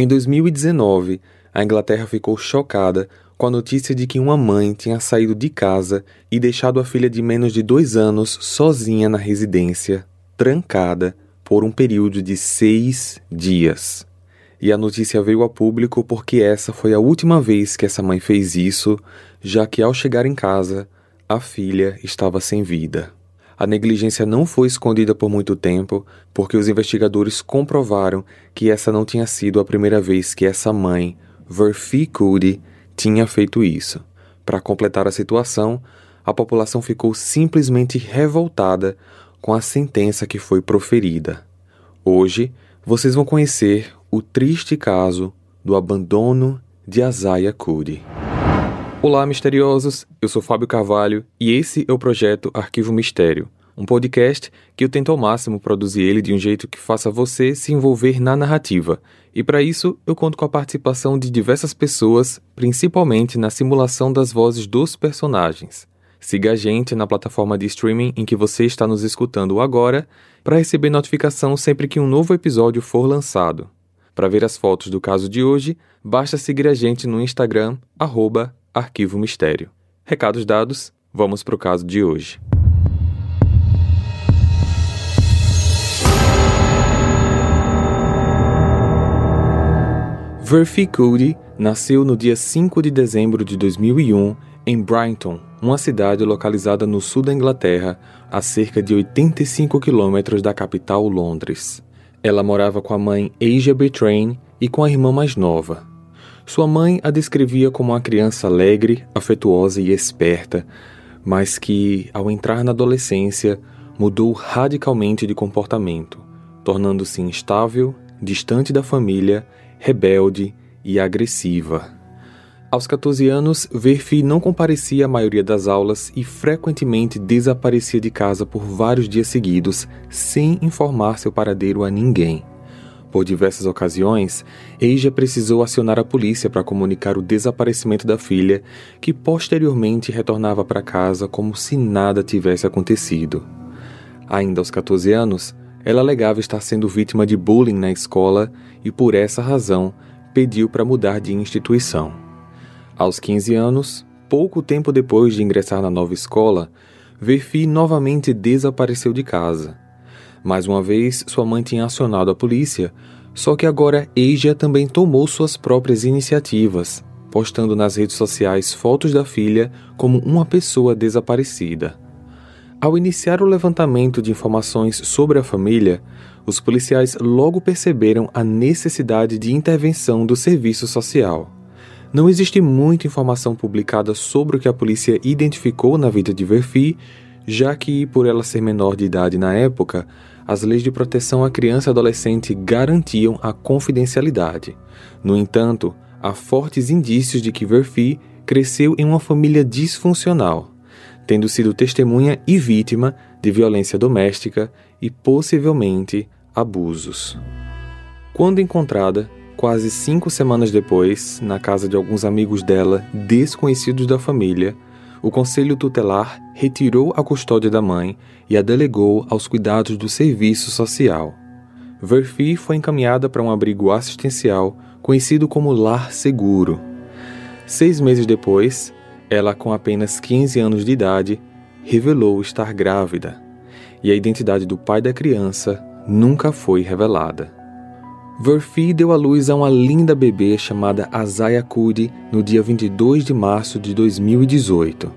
Em 2019, a Inglaterra ficou chocada com a notícia de que uma mãe tinha saído de casa e deixado a filha de menos de 2 anos sozinha na residência, trancada, por um período de 6 dias. E a notícia veio a público porque essa foi a última vez que essa mãe fez isso, já que ao chegar em casa, a filha estava sem vida. A negligência não foi escondida por muito tempo, porque os investigadores comprovaram que essa não tinha sido a primeira vez que essa mãe, Verphy Kudi, tinha feito isso. Para completar a situação, a população ficou simplesmente revoltada com a sentença que foi proferida. Hoje, vocês vão conhecer o triste caso do abandono de Asiah Kudi. Olá, misteriosos! Eu sou Fábio Carvalho e esse é o projeto Arquivo Mistério, um podcast que eu tento ao máximo produzir ele de um jeito que faça você se envolver na narrativa. E para isso, eu conto com a participação de diversas pessoas, principalmente na simulação das vozes dos personagens. Siga a gente na plataforma de streaming em que você está nos escutando agora para receber notificação sempre que um novo episódio for lançado. Para ver as fotos do caso de hoje, basta seguir a gente no Instagram, @ArquivoMistério. Recados dados, vamos para o caso de hoje. Verphy Kudi nasceu no dia 5 de dezembro de 2001 em Brighton, uma cidade localizada no sul da Inglaterra, a cerca de 85 quilômetros da capital Londres. Ela morava com a mãe Asia Bertrain e com a irmã mais nova. Sua mãe a descrevia como uma criança alegre, afetuosa e esperta, mas que, ao entrar na adolescência, mudou radicalmente de comportamento, tornando-se instável, distante da família, rebelde e agressiva. Aos 14 anos, Verphy não comparecia à maioria das aulas e frequentemente desaparecia de casa por vários dias seguidos, sem informar seu paradeiro a ninguém. Por diversas ocasiões, Asia precisou acionar a polícia para comunicar o desaparecimento da filha, que posteriormente retornava para casa como se nada tivesse acontecido. Ainda aos 14 anos, ela alegava estar sendo vítima de bullying na escola e, por essa razão, pediu para mudar de instituição. Aos 15 anos, pouco tempo depois de ingressar na nova escola, Verphy novamente desapareceu de casa. Mais uma vez, sua mãe tinha acionado a polícia, só que agora Asia também tomou suas próprias iniciativas, postando nas redes sociais fotos da filha como uma pessoa desaparecida. Ao iniciar o levantamento de informações sobre a família, os policiais logo perceberam a necessidade de intervenção do serviço social. Não existe muita informação publicada sobre o que a polícia identificou na vida de Verphy, já que, por ela ser menor de idade na época, as leis de proteção à criança e adolescente garantiam a confidencialidade. No entanto, há fortes indícios de que Verphy cresceu em uma família disfuncional, tendo sido testemunha e vítima de violência doméstica e, possivelmente, abusos. Quando encontrada, quase 5 semanas depois, na casa de alguns amigos dela, desconhecidos da família, o conselho tutelar retirou a custódia da mãe e a delegou aos cuidados do serviço social. Verphy foi encaminhada para um abrigo assistencial conhecido como Lar Seguro. 6 meses depois, ela, com apenas 15 anos de idade, revelou estar grávida, e a identidade do pai da criança nunca foi revelada. Verphy deu à luz a uma linda bebê chamada Asiah Kudi no dia 22 de março de 2018.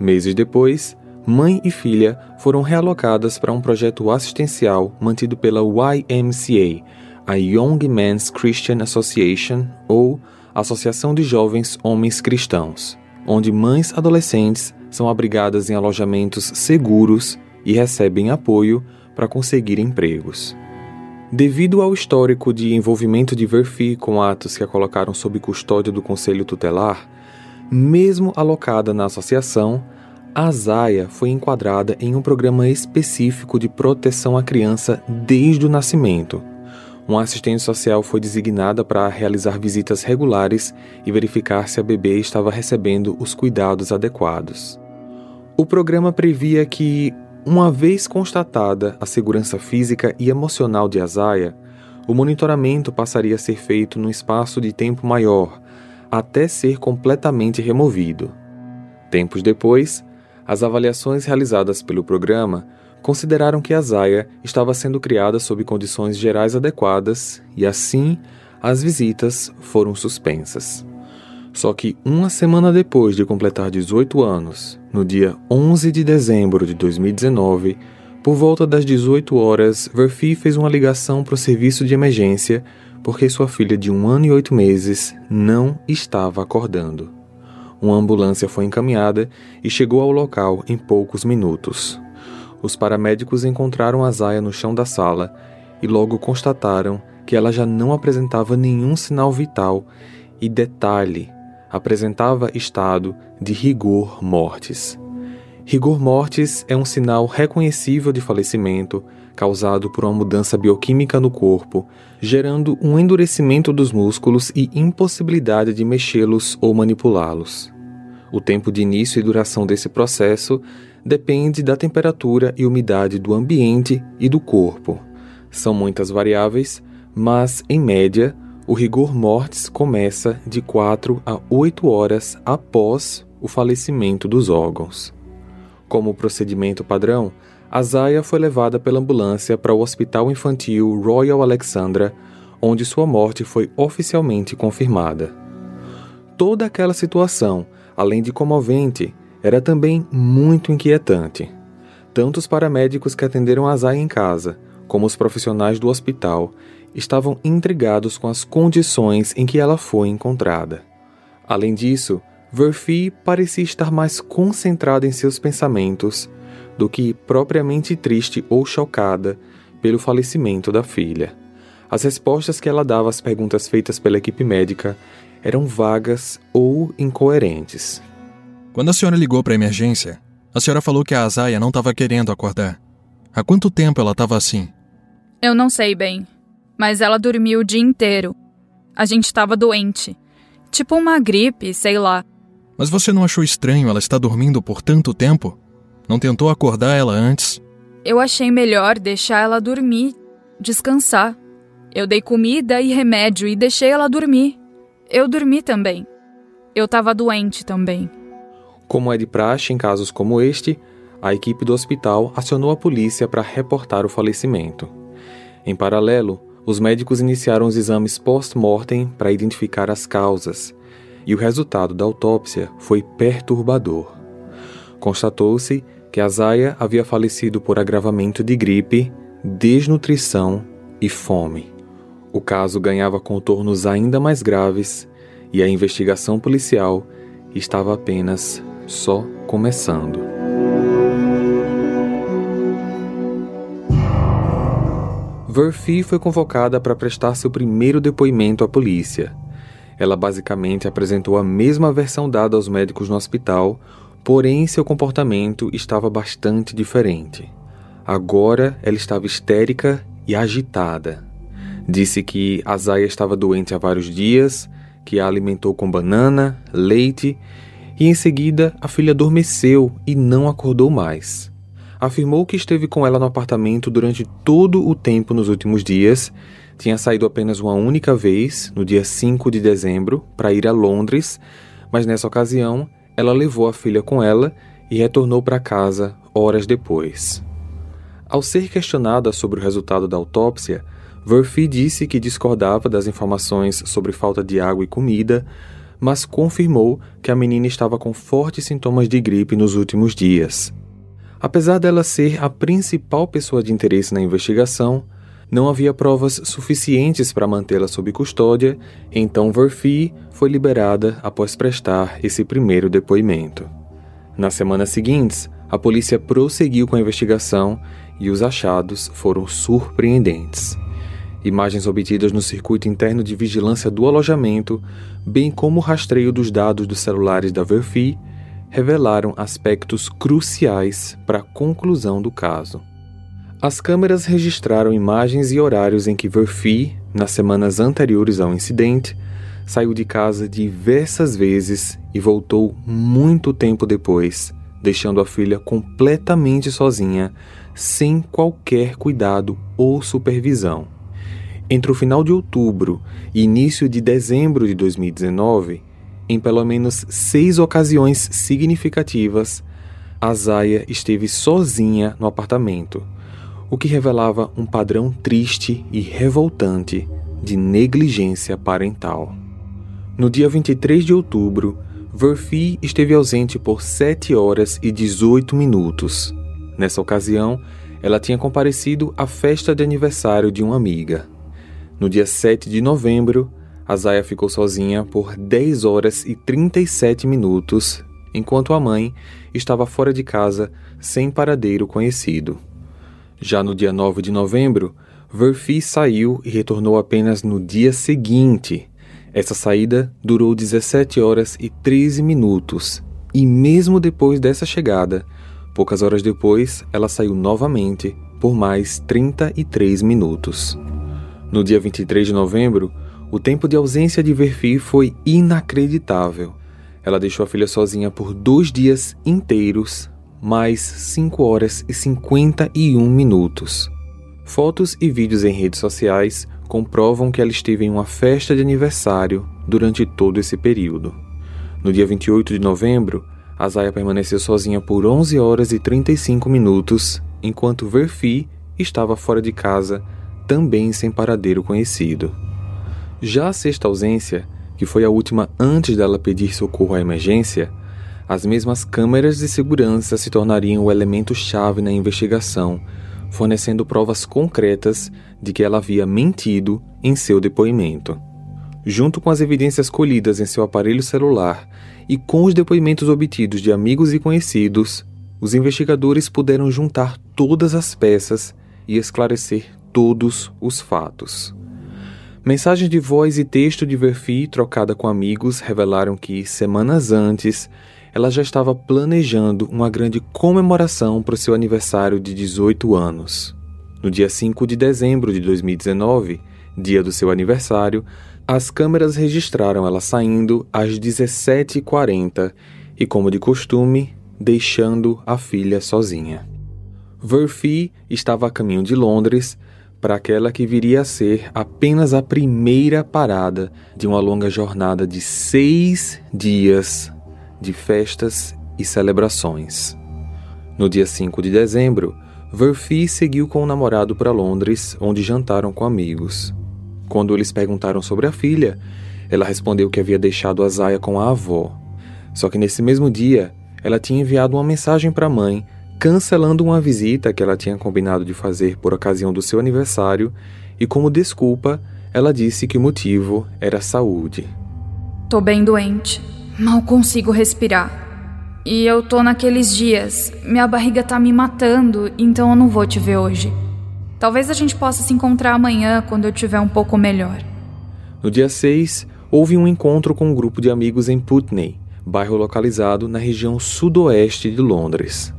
Meses depois, mãe e filha foram realocadas para um projeto assistencial mantido pela YMCA, a Young Men's Christian Association, ou Associação de Jovens Homens Cristãos, onde mães adolescentes são abrigadas em alojamentos seguros e recebem apoio para conseguir empregos. Devido ao histórico de envolvimento de Verphy com atos que a colocaram sob custódia do Conselho Tutelar, mesmo alocada na associação, Asiah foi enquadrada em um programa específico de proteção à criança desde o nascimento. Uma assistente social foi designada para realizar visitas regulares e verificar se a bebê estava recebendo os cuidados adequados. O programa previa que, uma vez constatada a segurança física e emocional de Asiah, o monitoramento passaria a ser feito num espaço de tempo maior, até ser completamente removido. Tempos depois, as avaliações realizadas pelo programa consideraram que a Asiah estava sendo criada sob condições gerais adequadas e, assim, as visitas foram suspensas. Só que uma semana depois de completar 18 anos, no dia 11 de dezembro de 2019, por volta das 18 horas, Verphy fez uma ligação para o serviço de emergência porque sua filha de 1 ano e 8 meses não estava acordando. Uma ambulância foi encaminhada e chegou ao local em poucos minutos. Os paramédicos encontraram a Asiah no chão da sala e logo constataram que ela já não apresentava nenhum sinal vital e, detalhe, apresentava estado de rigor mortis. Rigor mortis é um sinal reconhecível de falecimento causado por uma mudança bioquímica no corpo, gerando um endurecimento dos músculos e impossibilidade de mexê-los ou manipulá-los. O tempo de início e duração desse processo depende da temperatura e umidade do ambiente e do corpo. São muitas variáveis, mas, em média, o rigor mortis começa de 4 a 8 horas após o falecimento dos órgãos. Como procedimento padrão, a Asiah foi levada pela ambulância para o Hospital Infantil Royal Alexandra, onde sua morte foi oficialmente confirmada. Toda aquela situação, além de comovente, era também muito inquietante. Tanto os paramédicos que atenderam a Asiah em casa, como os profissionais do hospital, estavam intrigados com as condições em que ela foi encontrada. Além disso, Verphy parecia estar mais concentrada em seus pensamentos do que propriamente triste ou chocada pelo falecimento da filha. As respostas que ela dava às perguntas feitas pela equipe médica eram vagas ou incoerentes. Quando a senhora ligou para a emergência, a senhora falou que a Asiah não estava querendo acordar. Há quanto tempo ela estava assim? Eu não sei bem, mas ela dormiu o dia inteiro. A gente estava doente. Tipo uma gripe, sei lá. Mas você não achou estranho ela estar dormindo por tanto tempo? Não tentou acordar ela antes? Eu achei melhor deixar ela dormir, descansar. Eu dei comida e remédio e deixei ela dormir. Eu dormi também. Eu estava doente também. Como é de praxe em casos como este, a equipe do hospital acionou a polícia para reportar o falecimento. Em paralelo, os médicos iniciaram os exames post-mortem para identificar as causas, e o resultado da autópsia foi perturbador. Constatou-se que a Asiah havia falecido por agravamento de gripe, desnutrição e fome. O caso ganhava contornos ainda mais graves e a investigação policial estava apenas só começando. Verphy foi convocada para prestar seu primeiro depoimento à polícia. Ela basicamente apresentou a mesma versão dada aos médicos no hospital, porém seu comportamento estava bastante diferente. Agora ela estava histérica e agitada. Disse que a Asiah estava doente há vários dias, que a alimentou com banana, leite e em seguida a filha adormeceu e não acordou mais. Afirmou que esteve com ela no apartamento durante todo o tempo nos últimos dias, tinha saído apenas uma única vez, no dia 5 de dezembro, para ir a Londres, mas nessa ocasião ela levou a filha com ela e retornou para casa horas depois. Ao ser questionada sobre o resultado da autópsia, Verphy disse que discordava das informações sobre falta de água e comida, mas confirmou que a menina estava com fortes sintomas de gripe nos últimos dias. Apesar dela ser a principal pessoa de interesse na investigação, não havia provas suficientes para mantê-la sob custódia, então Verphy foi liberada após prestar esse primeiro depoimento. Nas semanas seguintes, a polícia prosseguiu com a investigação e os achados foram surpreendentes. Imagens obtidas no circuito interno de vigilância do alojamento, bem como o rastreio dos dados dos celulares da Verphy, revelaram aspectos cruciais para a conclusão do caso. As câmeras registraram imagens e horários em que Verphy, nas semanas anteriores ao incidente, saiu de casa diversas vezes e voltou muito tempo depois, deixando a filha completamente sozinha, sem qualquer cuidado ou supervisão. Entre o final de outubro e início de dezembro de 2019, em pelo menos 6 ocasiões significativas, Asiah esteve sozinha no apartamento, o que revelava um padrão triste e revoltante de negligência parental. No dia 23 de outubro, Verphy esteve ausente por 7 horas e 18 minutos. Nessa ocasião, ela tinha comparecido à festa de aniversário de uma amiga. No dia 7 de novembro, Asiah ficou sozinha por 10 horas e 37 minutos, enquanto a mãe estava fora de casa sem paradeiro conhecido. Já no dia 9 de novembro, Verphy saiu e retornou apenas no dia seguinte. Essa saída durou 17 horas e 13 minutos, e mesmo depois dessa chegada, poucas horas depois, ela saiu novamente por mais 33 minutos. No dia 23 de novembro, o tempo de ausência de Verphy foi inacreditável. Ela deixou a filha sozinha por 2 dias inteiros, mais 5 horas e 51 minutos. Fotos e vídeos em redes sociais comprovam que ela esteve em uma festa de aniversário durante todo esse período. No dia 28 de novembro, Asiah permaneceu sozinha por 11 horas e 35 minutos, enquanto Verphy estava fora de casa, também sem paradeiro conhecido. Já a sexta ausência, que foi a última antes dela pedir socorro à emergência, as mesmas câmeras de segurança se tornariam o elemento-chave na investigação, fornecendo provas concretas de que ela havia mentido em seu depoimento. Junto com as evidências colhidas em seu aparelho celular e com os depoimentos obtidos de amigos e conhecidos, os investigadores puderam juntar todas as peças e esclarecer todos os fatos. Mensagens de voz e texto de Verphy trocada com amigos revelaram que, semanas antes, ela já estava planejando uma grande comemoração para o seu aniversário de 18 anos. No dia 5 de dezembro de 2019, dia do seu aniversário, as câmeras registraram ela saindo às 17h40 e, como de costume, deixando a filha sozinha. Verphy estava a caminho de Londres para aquela que viria a ser apenas a primeira parada de uma longa jornada de 6 dias de festas e celebrações. No dia 5 de dezembro, Verphy seguiu com o namorado para Londres, onde jantaram com amigos. Quando eles perguntaram sobre a filha, ela respondeu que havia deixado Asiah com a avó. Só que nesse mesmo dia, ela tinha enviado uma mensagem para a mãe, cancelando uma visita que ela tinha combinado de fazer por ocasião do seu aniversário, e como desculpa, ela disse que o motivo era a saúde. Tô bem doente. Mal consigo respirar. E eu tô naqueles dias. Minha barriga tá me matando, então eu não vou te ver hoje. Talvez a gente possa se encontrar amanhã, quando eu tiver um pouco melhor. No dia 6, houve um encontro com um grupo de amigos em Putney, bairro localizado na região sudoeste de Londres.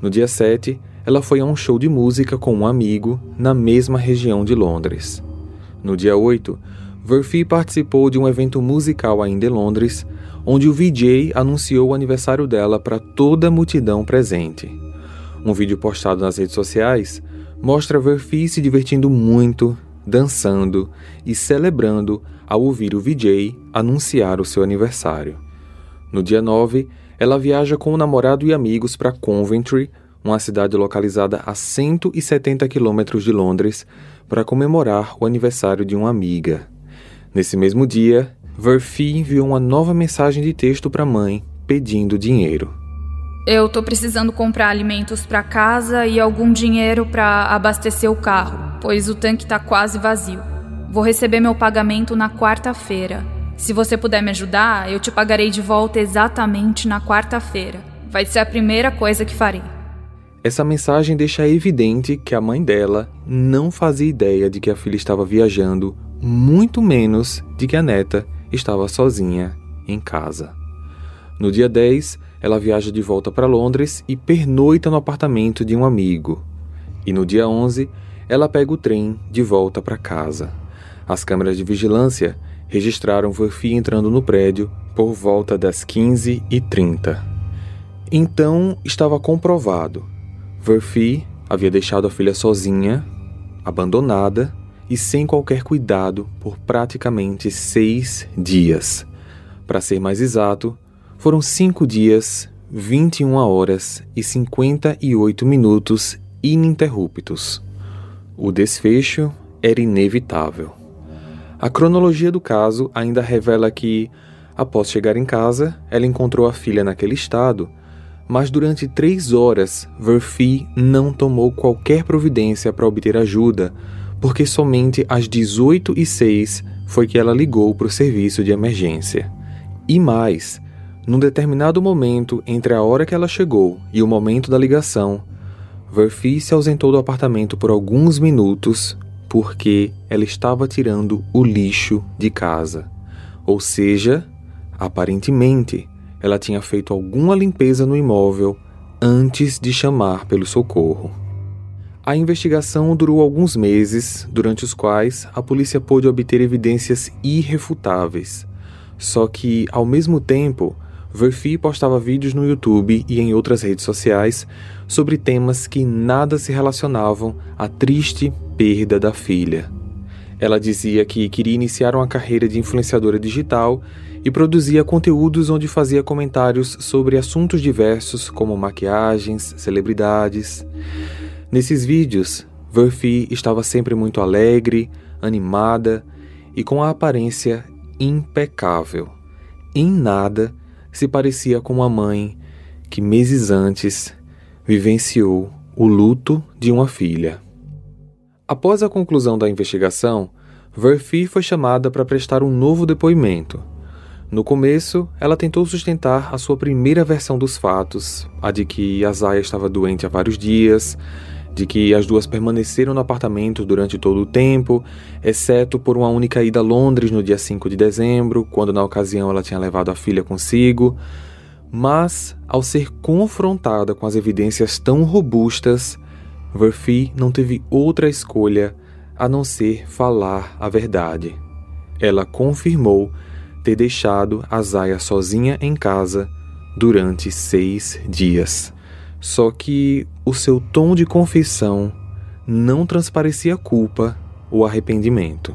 No dia 7, ela foi a um show de música com um amigo na mesma região de Londres. No dia 8, Verphy participou de um evento musical ainda em Londres, onde o VJ anunciou o aniversário dela para toda a multidão presente. Um vídeo postado nas redes sociais mostra Verphy se divertindo muito, dançando e celebrando ao ouvir o VJ anunciar o seu aniversário. No dia 9, ela viaja com o namorado e amigos para Coventry, uma cidade localizada a 170 quilômetros de Londres, para comemorar o aniversário de uma amiga. Nesse mesmo dia, Verphy enviou uma nova mensagem de texto para a mãe, pedindo dinheiro. Eu tô precisando comprar alimentos para casa e algum dinheiro para abastecer o carro, pois o tanque tá quase vazio. Vou receber meu pagamento na quarta-feira. Se você puder me ajudar, eu te pagarei de volta exatamente na quarta-feira. Vai ser a primeira coisa que farei. Essa mensagem deixa evidente que a mãe dela não fazia ideia de que a filha estava viajando, muito menos de que a neta estava sozinha em casa. No dia 10, ela viaja de volta para Londres e pernoita no apartamento de um amigo. E no dia 11, ela pega o trem de volta para casa. As câmeras de vigilância registraram Verphy entrando no prédio por volta das 15h30. Então, estava comprovado. Verphy havia deixado a filha sozinha, abandonada e sem qualquer cuidado por praticamente 6 dias. Para ser mais exato, foram 5 dias, 21 horas e 58 minutos ininterruptos. O desfecho era inevitável. A cronologia do caso ainda revela que, após chegar em casa, ela encontrou a filha naquele estado, mas durante 3 horas, Verphy não tomou qualquer providência para obter ajuda, porque somente às 18h06 foi que ela ligou para o serviço de emergência. E mais, num determinado momento, entre a hora que ela chegou e o momento da ligação, Verphy se ausentou do apartamento por alguns minutos porque ela estava tirando o lixo de casa. Ou seja, aparentemente, ela tinha feito alguma limpeza no imóvel antes de chamar pelo socorro. A investigação durou alguns meses, durante os quais a polícia pôde obter evidências irrefutáveis. Só que, ao mesmo tempo, Verphy postava vídeos no YouTube e em outras redes sociais sobre temas que nada se relacionavam à triste perda da filha. Ela dizia que queria iniciar uma carreira de influenciadora digital e produzia conteúdos onde fazia comentários sobre assuntos diversos como maquiagens, celebridades. Nesses vídeos, Verphy estava sempre muito alegre, animada e com a aparência impecável. Em nada se parecia com a mãe que meses antes vivenciou o luto de uma filha. Após a conclusão da investigação, Verphy foi chamada para prestar um novo depoimento. No começo, ela tentou sustentar a sua primeira versão dos fatos, a de que Asiah estava doente há vários dias, de que as duas permaneceram no apartamento durante todo o tempo, exceto por uma única ida a Londres no dia 5 de dezembro, quando na ocasião ela tinha levado a filha consigo. Mas, ao ser confrontada com as evidências tão robustas, Verphy não teve outra escolha a não ser falar a verdade. Ela confirmou ter deixado Asiah sozinha em casa durante 6 dias. Só que o seu tom de confissão não transparecia culpa ou arrependimento.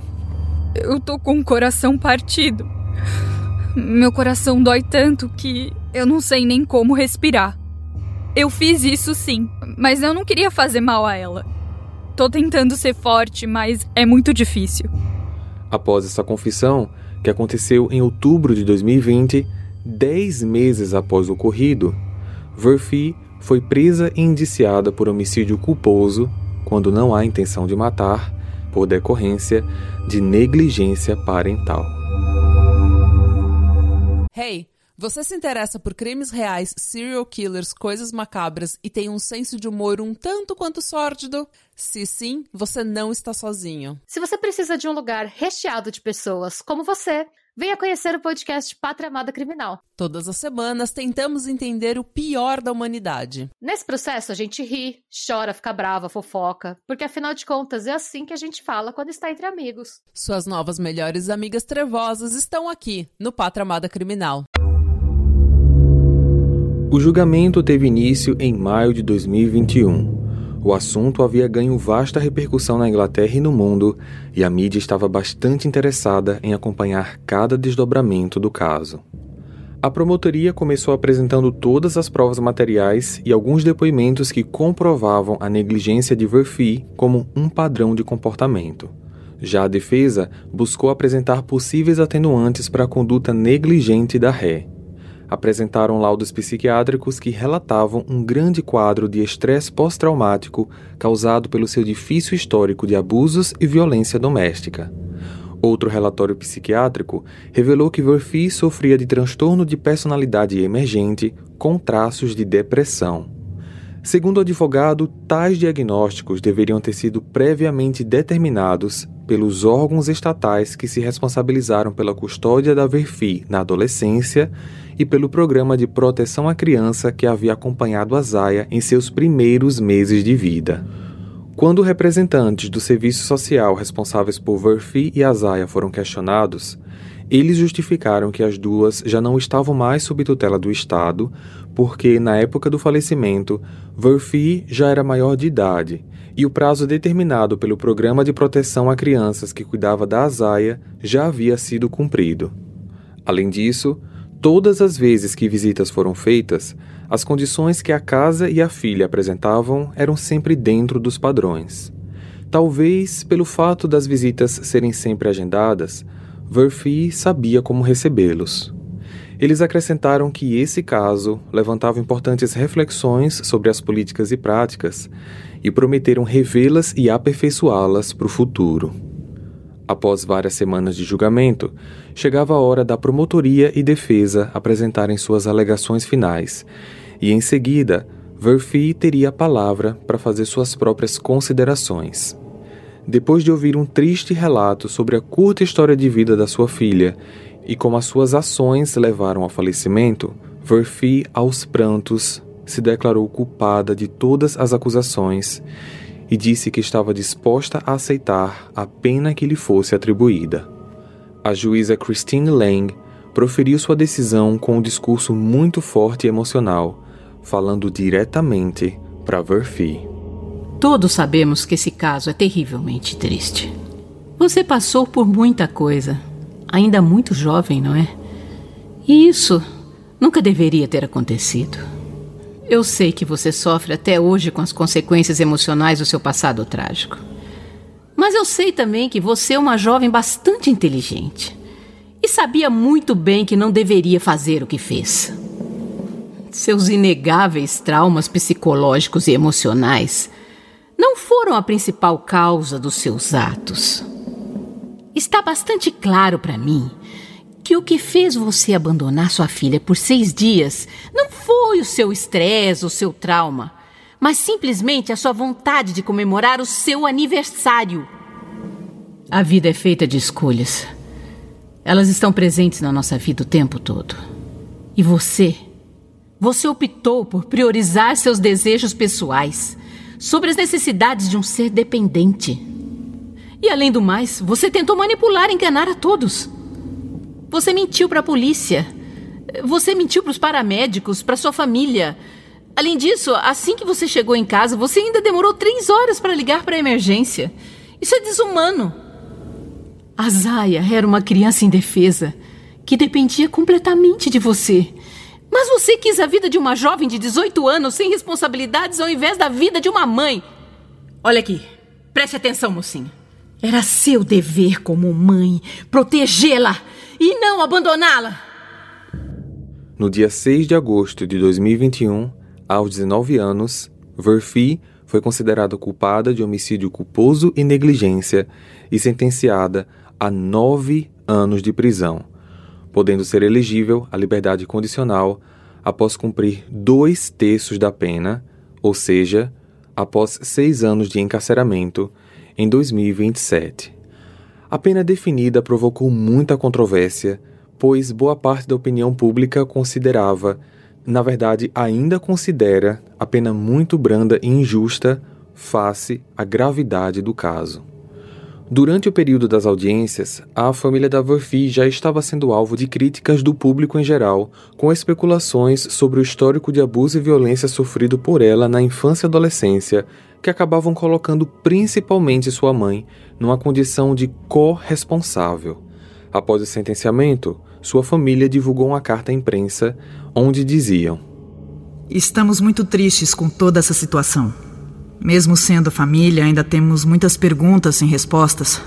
Eu tô com o coração partido. Meu coração dói tanto que eu não sei nem como respirar. Eu fiz isso sim, mas eu não queria fazer mal a ela. Tô tentando ser forte, mas é muito difícil. Após essa confissão, que aconteceu em outubro de 2020, 10 meses após o ocorrido, Verphy foi presa e indiciada por homicídio culposo, quando não há intenção de matar, por decorrência de negligência parental. Hey! Você se interessa por crimes reais, serial killers, coisas macabras e tem um senso de humor um tanto quanto sórdido? Se sim, você não está sozinho. Se você precisa de um lugar recheado de pessoas como você, venha conhecer o podcast Pátria Amada Criminal. Todas as semanas tentamos entender o pior da humanidade. Nesse processo a gente ri, chora, fica brava, fofoca, porque afinal de contas é assim que a gente fala quando está entre amigos. Suas novas melhores amigas trevosas estão aqui no Pátria Amada Criminal. O julgamento teve início em maio de 2021. O assunto havia ganho vasta repercussão na Inglaterra e no mundo, e a mídia estava bastante interessada em acompanhar cada desdobramento do caso. A promotoria começou apresentando todas as provas materiais e alguns depoimentos que comprovavam a negligência de Verphy como um padrão de comportamento. Já a defesa buscou apresentar possíveis atenuantes para a conduta negligente da ré. Apresentaram laudos psiquiátricos que relatavam um grande quadro de estresse pós-traumático causado pelo seu difícil histórico de abusos e violência doméstica. Outro relatório psiquiátrico revelou que Verphy sofria de transtorno de personalidade emergente com traços de depressão. Segundo o advogado, tais diagnósticos deveriam ter sido previamente determinados pelos órgãos estatais que se responsabilizaram pela custódia da Verphy na adolescência e pelo programa de proteção à criança que havia acompanhado Asiah em seus primeiros meses de vida. Quando representantes do serviço social responsáveis por Verphy e Asiah foram questionados, eles justificaram que as duas já não estavam mais sob tutela do Estado, porque, na época do falecimento, Verphy já era maior de idade e o prazo determinado pelo Programa de Proteção a Crianças que cuidava da Asiah já havia sido cumprido. Além disso, todas as vezes que visitas foram feitas, as condições que a casa e a filha apresentavam eram sempre dentro dos padrões. Talvez, pelo fato das visitas serem sempre agendadas, Verphy sabia como recebê-los. Eles acrescentaram que esse caso levantava importantes reflexões sobre as políticas e práticas e prometeram revê-las e aperfeiçoá-las para o futuro. Após várias semanas de julgamento, chegava a hora da promotoria e defesa apresentarem suas alegações finais e, em seguida, Verphy teria a palavra para fazer suas próprias considerações. Depois de ouvir um triste relato sobre a curta história de vida da sua filha e como as suas ações levaram ao falecimento, Verphy, aos prantos, se declarou culpada de todas as acusações e disse que estava disposta a aceitar a pena que lhe fosse atribuída. A juíza Christine Laing proferiu sua decisão com um discurso muito forte e emocional, falando diretamente para Verphy. Todos sabemos que esse caso é terrivelmente triste. Você passou por muita coisa. Ainda muito jovem, não é? E isso nunca deveria ter acontecido. Eu sei que você sofre até hoje com as consequências emocionais do seu passado trágico. Mas eu sei também que você é uma jovem bastante inteligente e sabia muito bem que não deveria fazer o que fez. Seus inegáveis traumas psicológicos e emocionais não foram a principal causa dos seus atos. Está bastante claro para mim que o que fez você abandonar sua filha por 6 dias não foi o seu estresse, o seu trauma, mas simplesmente a sua vontade de comemorar o seu aniversário. A vida é feita de escolhas. Elas estão presentes na nossa vida o tempo todo. E você optou por priorizar seus desejos pessoais sobre as necessidades de um ser dependente. E, além do mais, você tentou manipular e enganar a todos. Você mentiu para a polícia. Você mentiu para os paramédicos, para sua família. Além disso, assim que você chegou em casa, você ainda demorou 3 horas para ligar para a emergência. Isso é desumano. A Asiah era uma criança indefesa que dependia completamente de você. Mas você quis a vida de uma jovem de 18 anos sem responsabilidades ao invés da vida de uma mãe. Olha aqui. Preste atenção, mocinha. Era seu dever como mãe protegê-la e não abandoná-la. No dia 6 de agosto de 2021, aos 19 anos, Verphy foi considerada culpada de homicídio culposo e negligência e sentenciada a 9 anos de prisão, podendo ser elegível à liberdade condicional após cumprir 2/3 da pena, ou seja, após 6 anos de encarceramento, em 2027. A pena definida provocou muita controvérsia, pois boa parte da opinião pública considerava, na verdade ainda considera, a pena muito branda e injusta face à gravidade do caso. Durante o período das audiências, a família da Verphy já estava sendo alvo de críticas do público em geral, com especulações sobre o histórico de abuso e violência sofrido por ela na infância e adolescência, que acabavam colocando principalmente sua mãe numa condição de corresponsável. Após o sentenciamento, sua família divulgou uma carta à imprensa, onde diziam: "Estamos muito tristes com toda essa situação. Mesmo sendo família, ainda temos muitas perguntas sem respostas.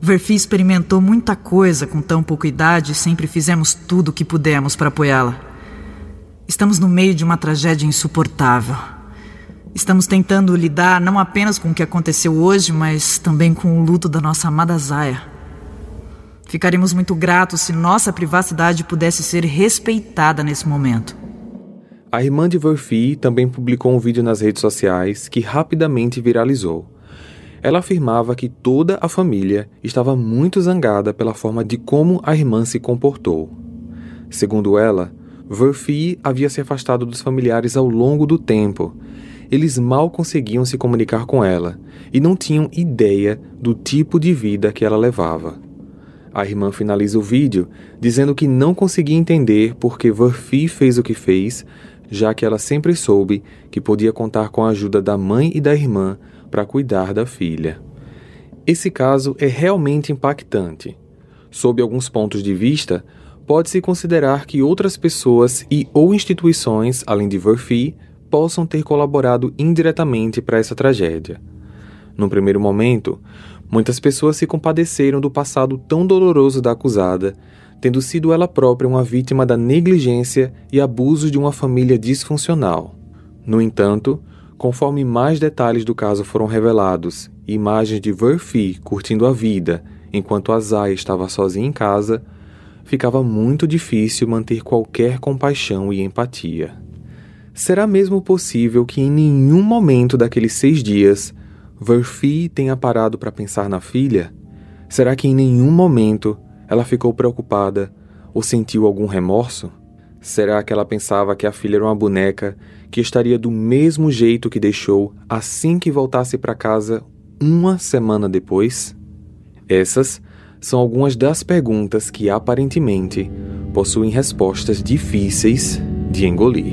Verphy experimentou muita coisa com tão pouca idade e sempre fizemos tudo o que pudemos para apoiá-la. Estamos no meio de uma tragédia insuportável. Estamos tentando lidar não apenas com o que aconteceu hoje, mas também com o luto da nossa amada Asiah. Ficaríamos muito gratos se nossa privacidade pudesse ser respeitada nesse momento." A irmã de Verphy também publicou um vídeo nas redes sociais que rapidamente viralizou. Ela afirmava que toda a família estava muito zangada pela forma de como a irmã se comportou. Segundo ela, Verphy havia se afastado dos familiares ao longo do tempo. Eles mal conseguiam se comunicar com ela e não tinham ideia do tipo de vida que ela levava. A irmã finaliza o vídeo dizendo que não conseguia entender por que Verphy fez o que fez, já que ela sempre soube que podia contar com a ajuda da mãe e da irmã para cuidar da filha. Esse caso é realmente impactante. Sob alguns pontos de vista, pode-se considerar que outras pessoas e ou instituições, além de Verphy, possam ter colaborado indiretamente para essa tragédia. Num primeiro momento, muitas pessoas se compadeceram do passado tão doloroso da acusada, tendo sido ela própria uma vítima da negligência e abuso de uma família disfuncional. No entanto, conforme mais detalhes do caso foram revelados, imagens de Verphy curtindo a vida enquanto Asiah estava sozinha em casa, ficava muito difícil manter qualquer compaixão e empatia. Será mesmo possível que em nenhum momento daqueles 6 dias Verphy tenha parado para pensar na filha? Será que em nenhum momento ela ficou preocupada ou sentiu algum remorso? Será que ela pensava que a filha era uma boneca que estaria do mesmo jeito que deixou assim que voltasse para casa uma semana depois? Essas são algumas das perguntas que aparentemente possuem respostas difíceis de engolir.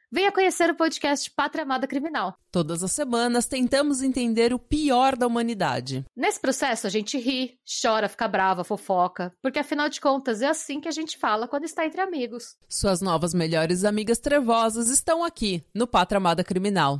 venha conhecer o podcast Pátria Amada Criminal. Todas as semanas tentamos entender o pior da humanidade. Nesse processo a gente ri, chora, fica brava, fofoca, porque afinal de contas é assim que a gente fala quando está entre amigos. Suas novas melhores amigas trevosas estão aqui no Pátria Amada Criminal.